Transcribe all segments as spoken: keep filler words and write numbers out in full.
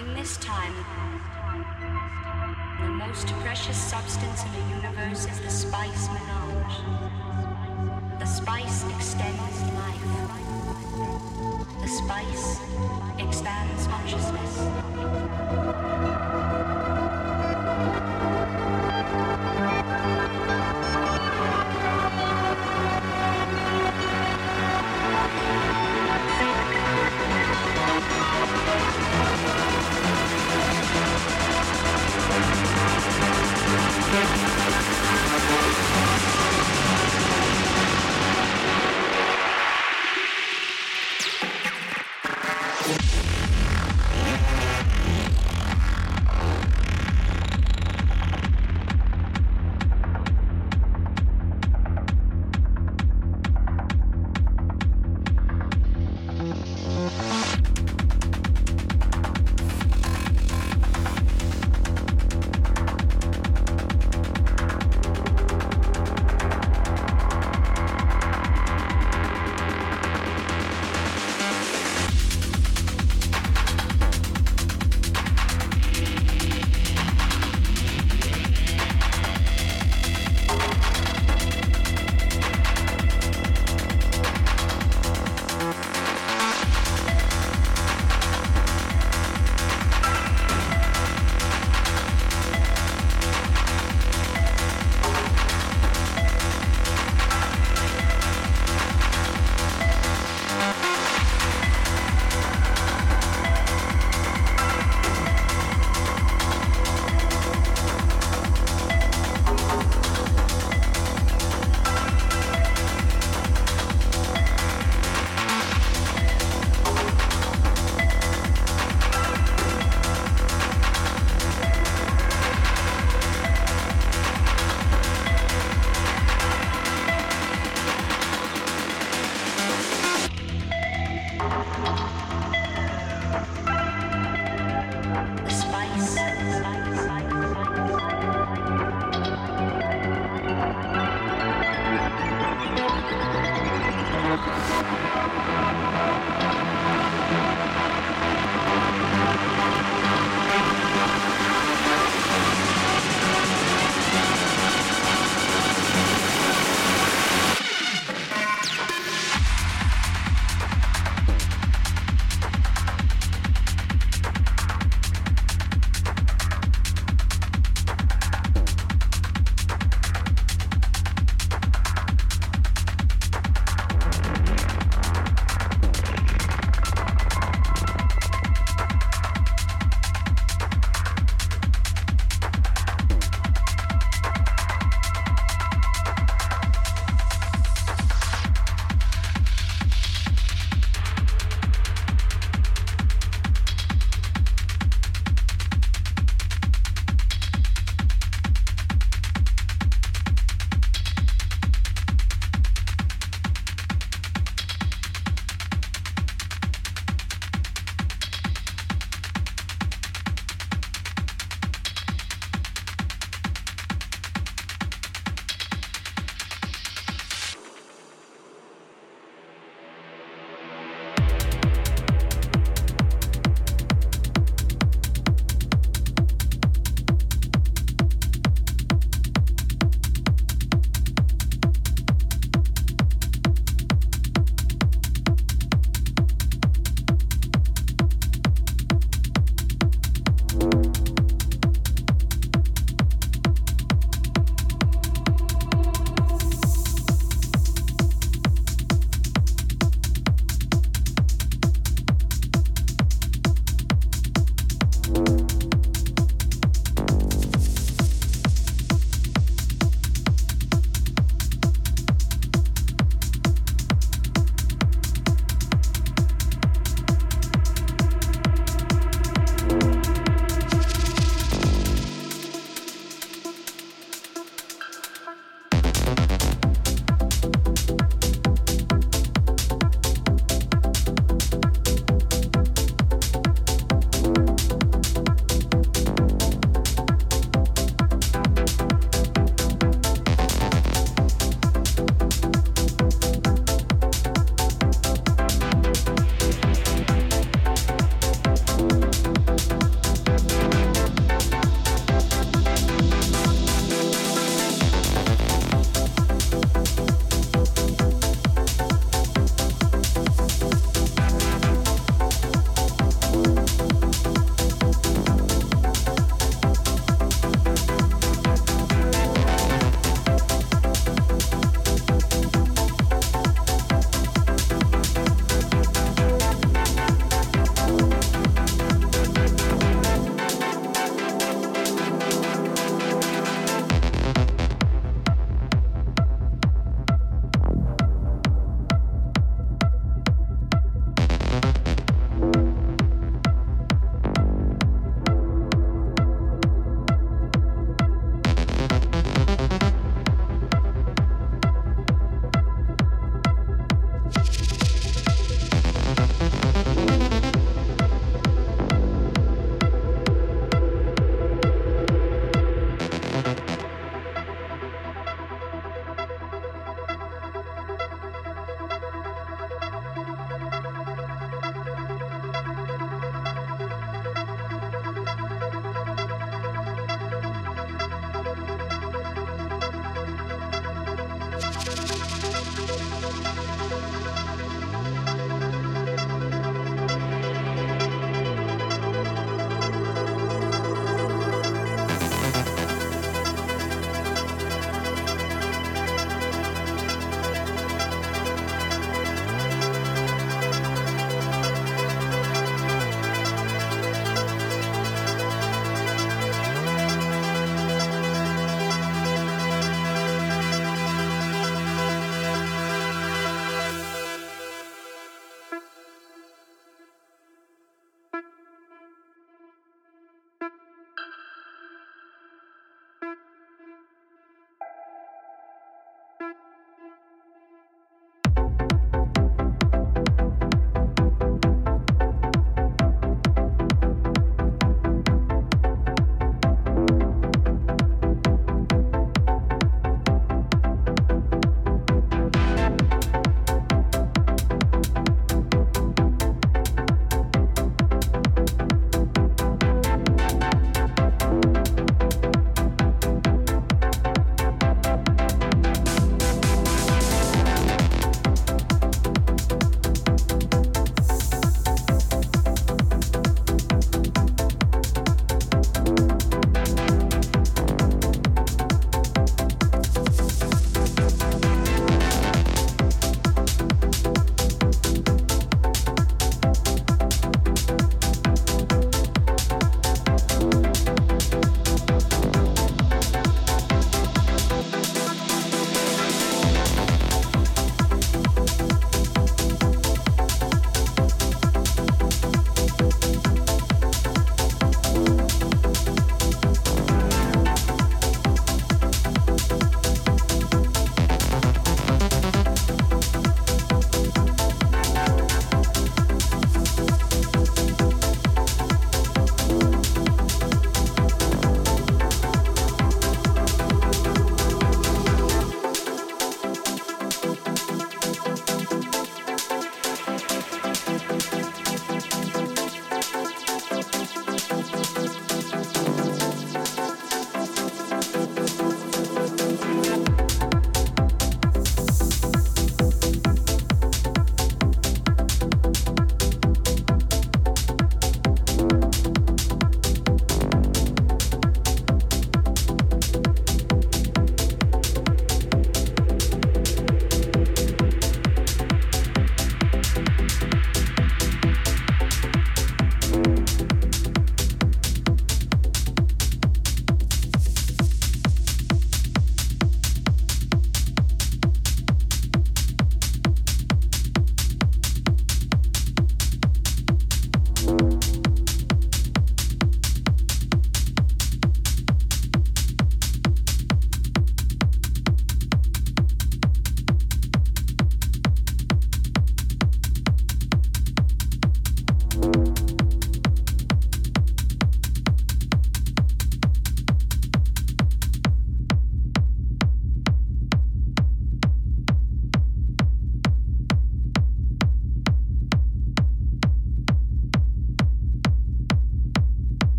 In this time, the most precious substance in the universe is the spice melange. The spice extends life. The spice expands consciousness.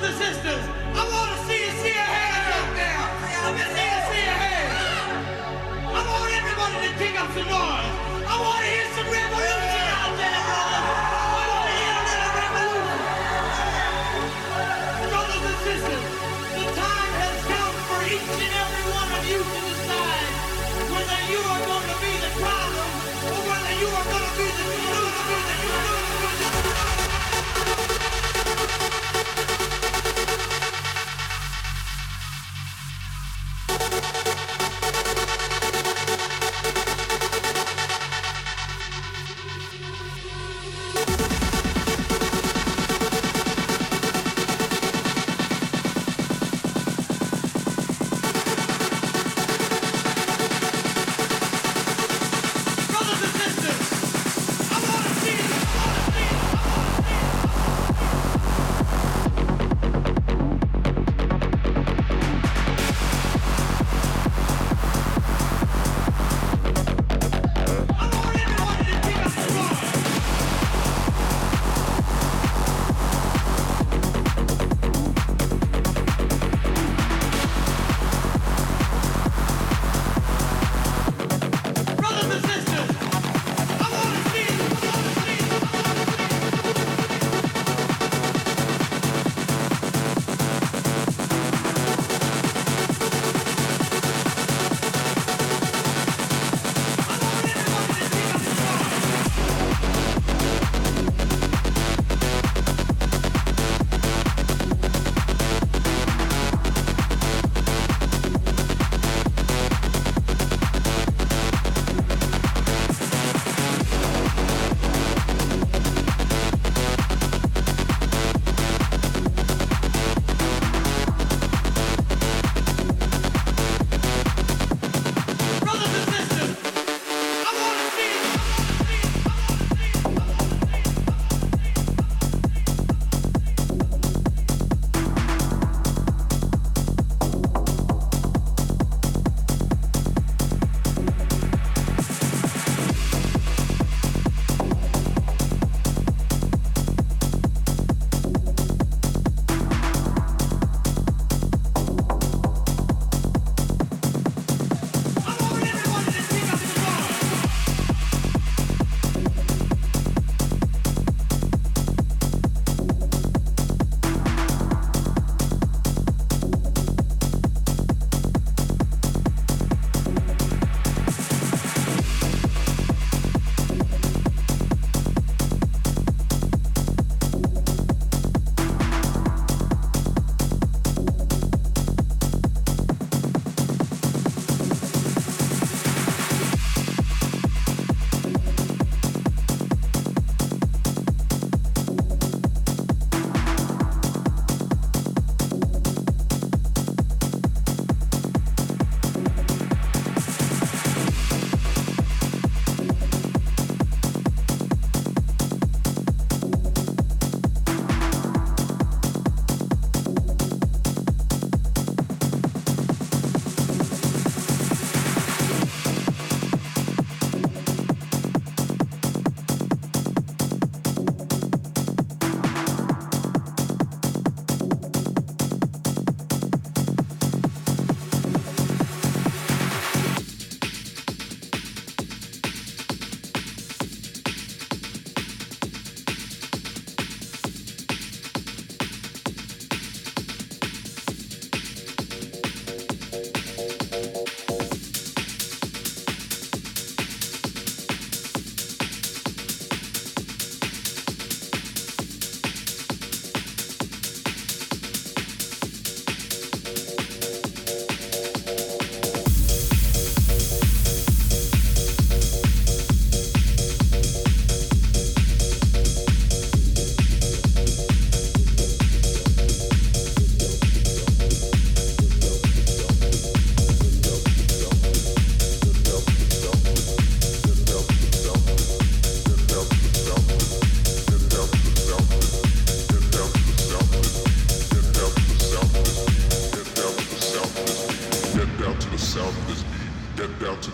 brothers and sisters, I want to see you see your hands up there. Let me see you see your hands. I want everybody to pick up some noise. I want to hear some revolution out there, brother. I want to hear a little revolution. Brothers and sisters, the time has come for each and every one of you to decide whether you are going to be the problem or whether you are going to be the solution.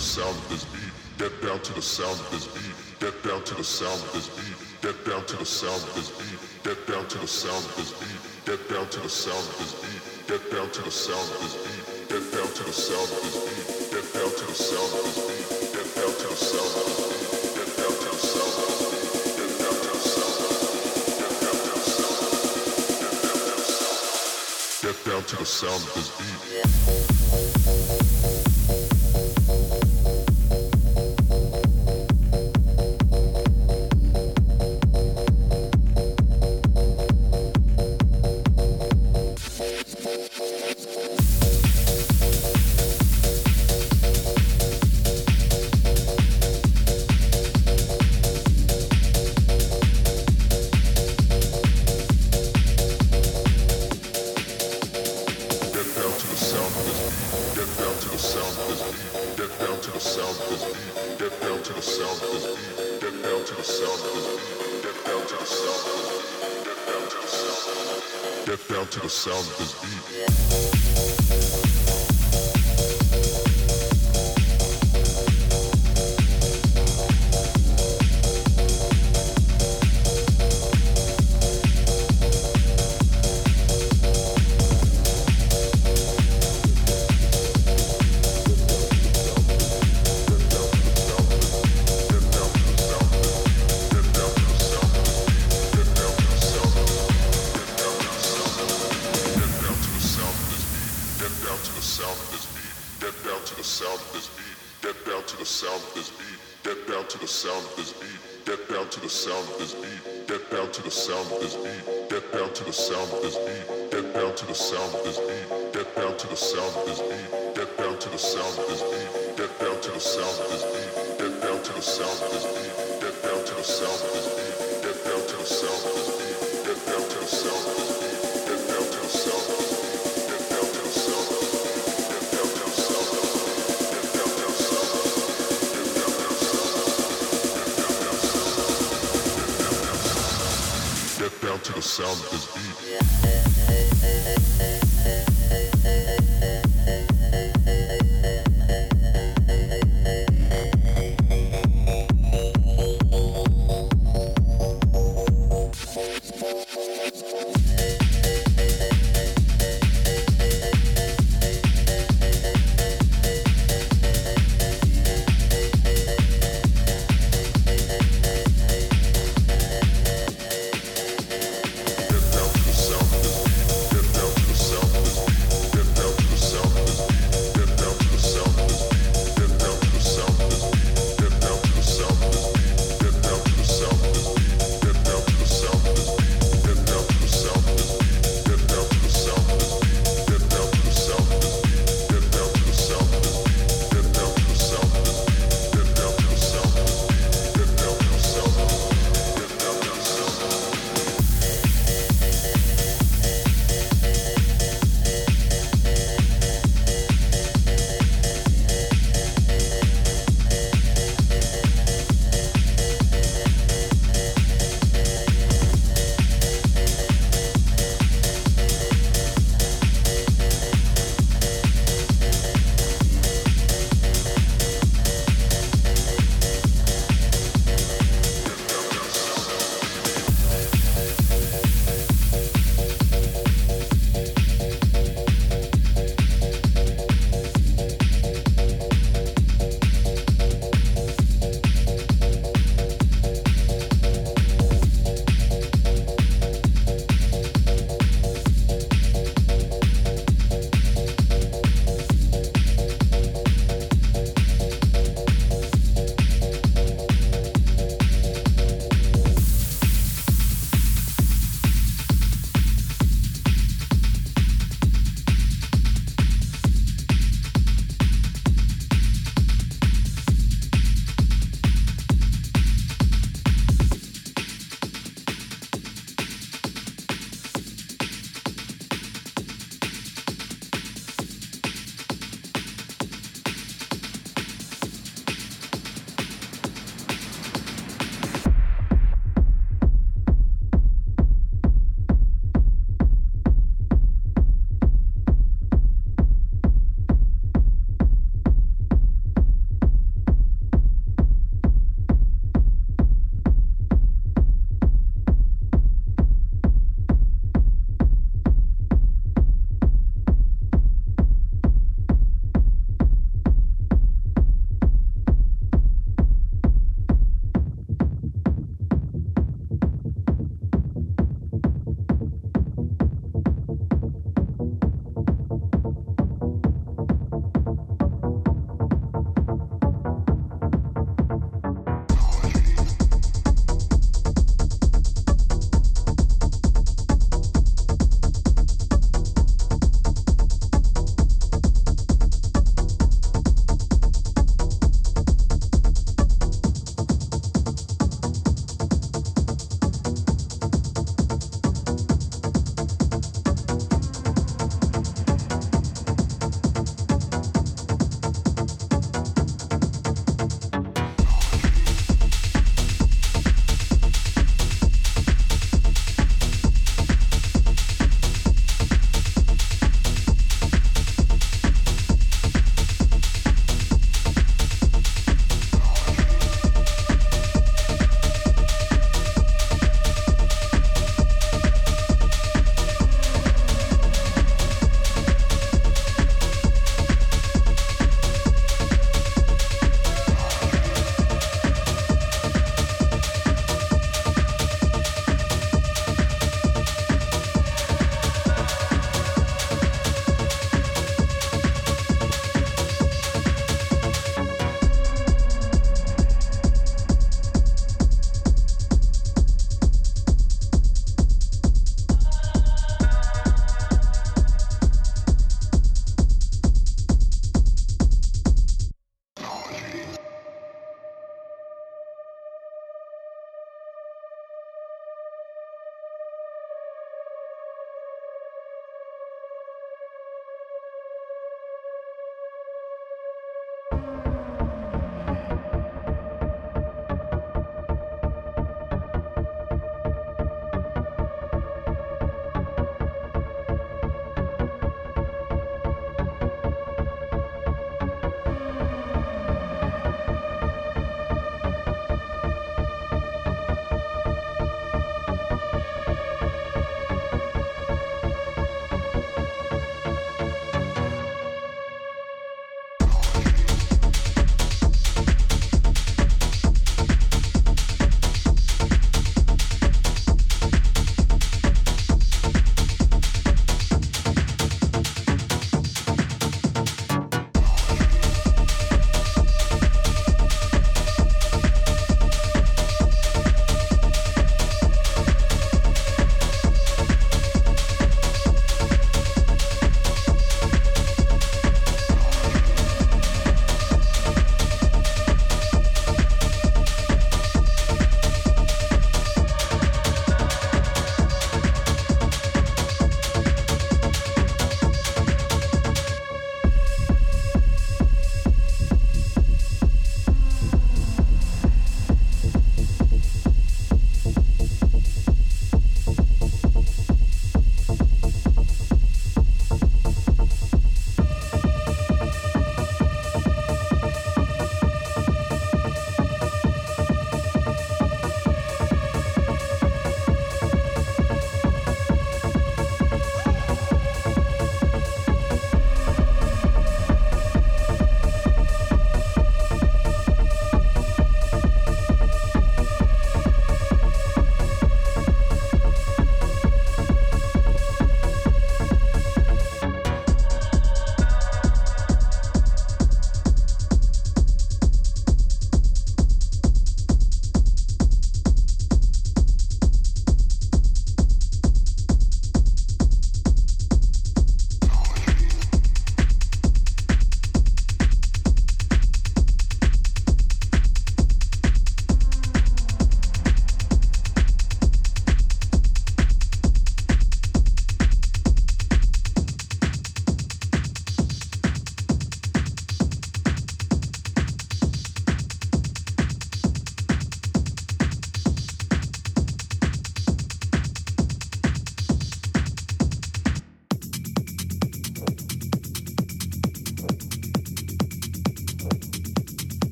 Sound of this beat, get down to the sound of this beat, get down to the sound of this beat. Get down to the sound of this beat. Get down to the sound of this beat. Get down to the sound of this beat. Get down to the sound of this beat. Get down to the sound of this beat. Get down to the sound of this beat. Get down to the sound of this beat. Get down to the sound of this beat. Get down to the sound of this beat. Get down to the sound of this beat. Get down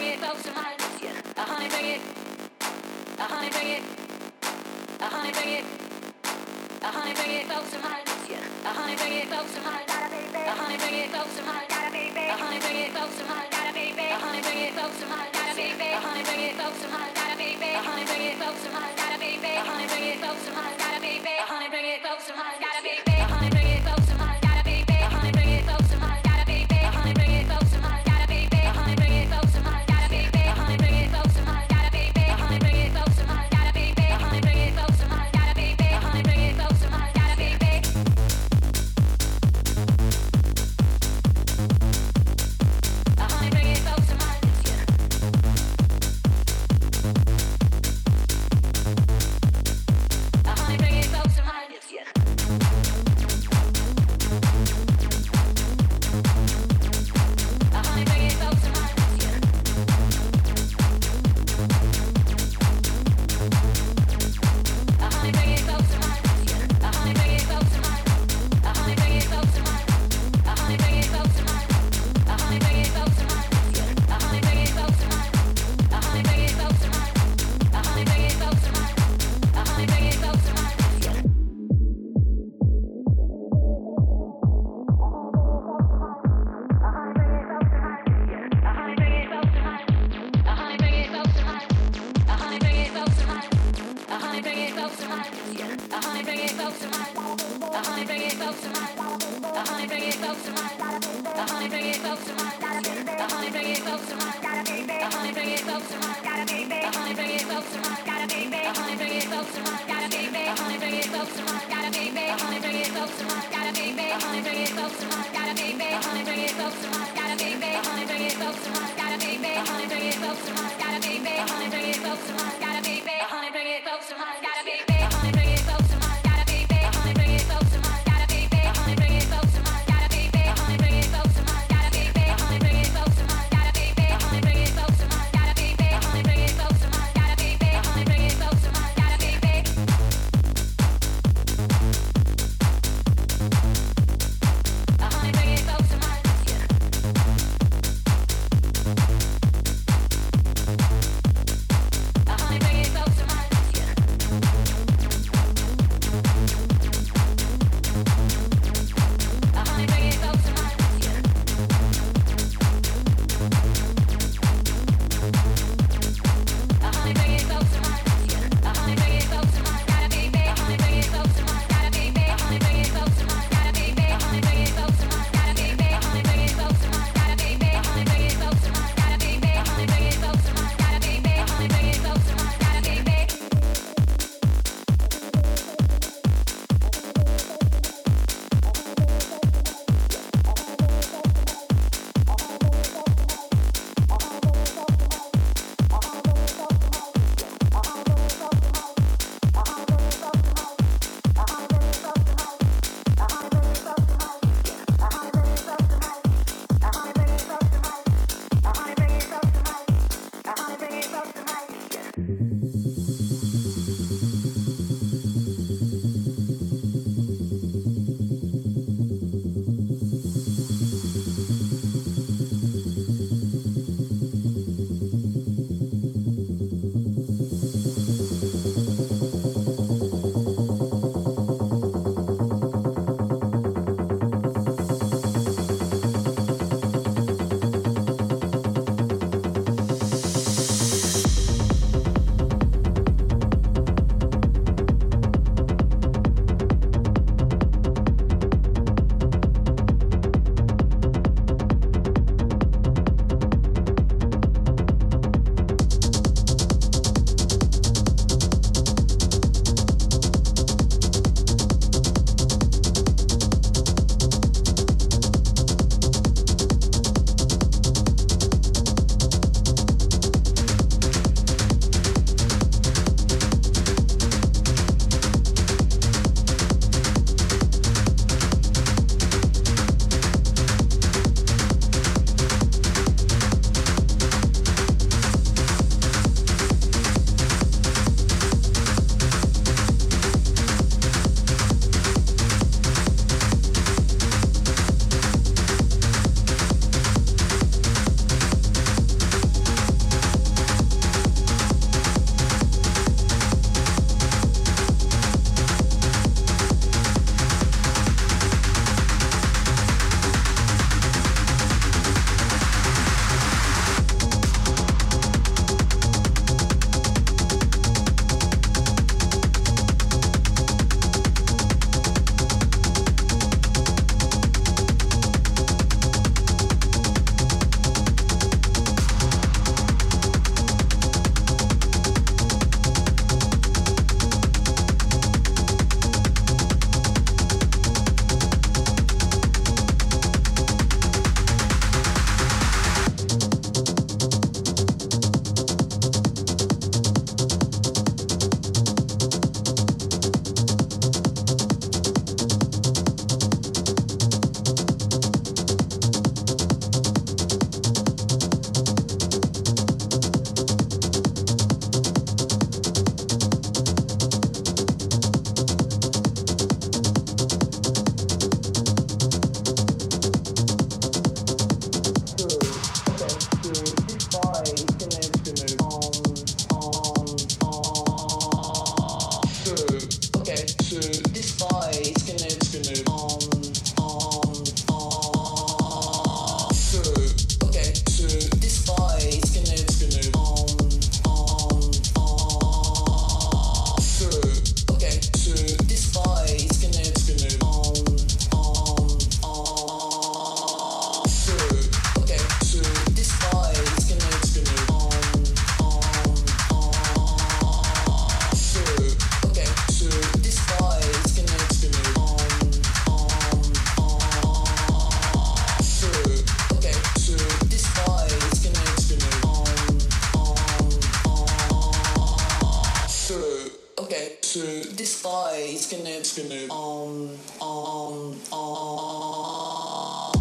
bring it, folks and hearts, yeah. A honey bring it, a honey bring it, a honey bring it, a honey bring it, folks and hearts, yeah. A honey bring it, folks and hearts, a honey bring it, folks and hearts, a honey bring it, folks and hearts, a honey bring it, folks and hearts, a honey bring it, folks and hearts, a honey bring it, folks and hearts, a honey bring it, folks and hearts, a honey bring it, folks and hearts, gotta be big, a honey bring it, folks and hearts, gotta be big, a honey bring it, folks and hearts, gotta be big, a honey bring it, folks and hearts. So this guy is gonna, it's gonna um um um. um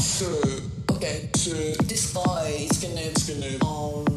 So, okay, so this guy is gonna, it's gonna, um,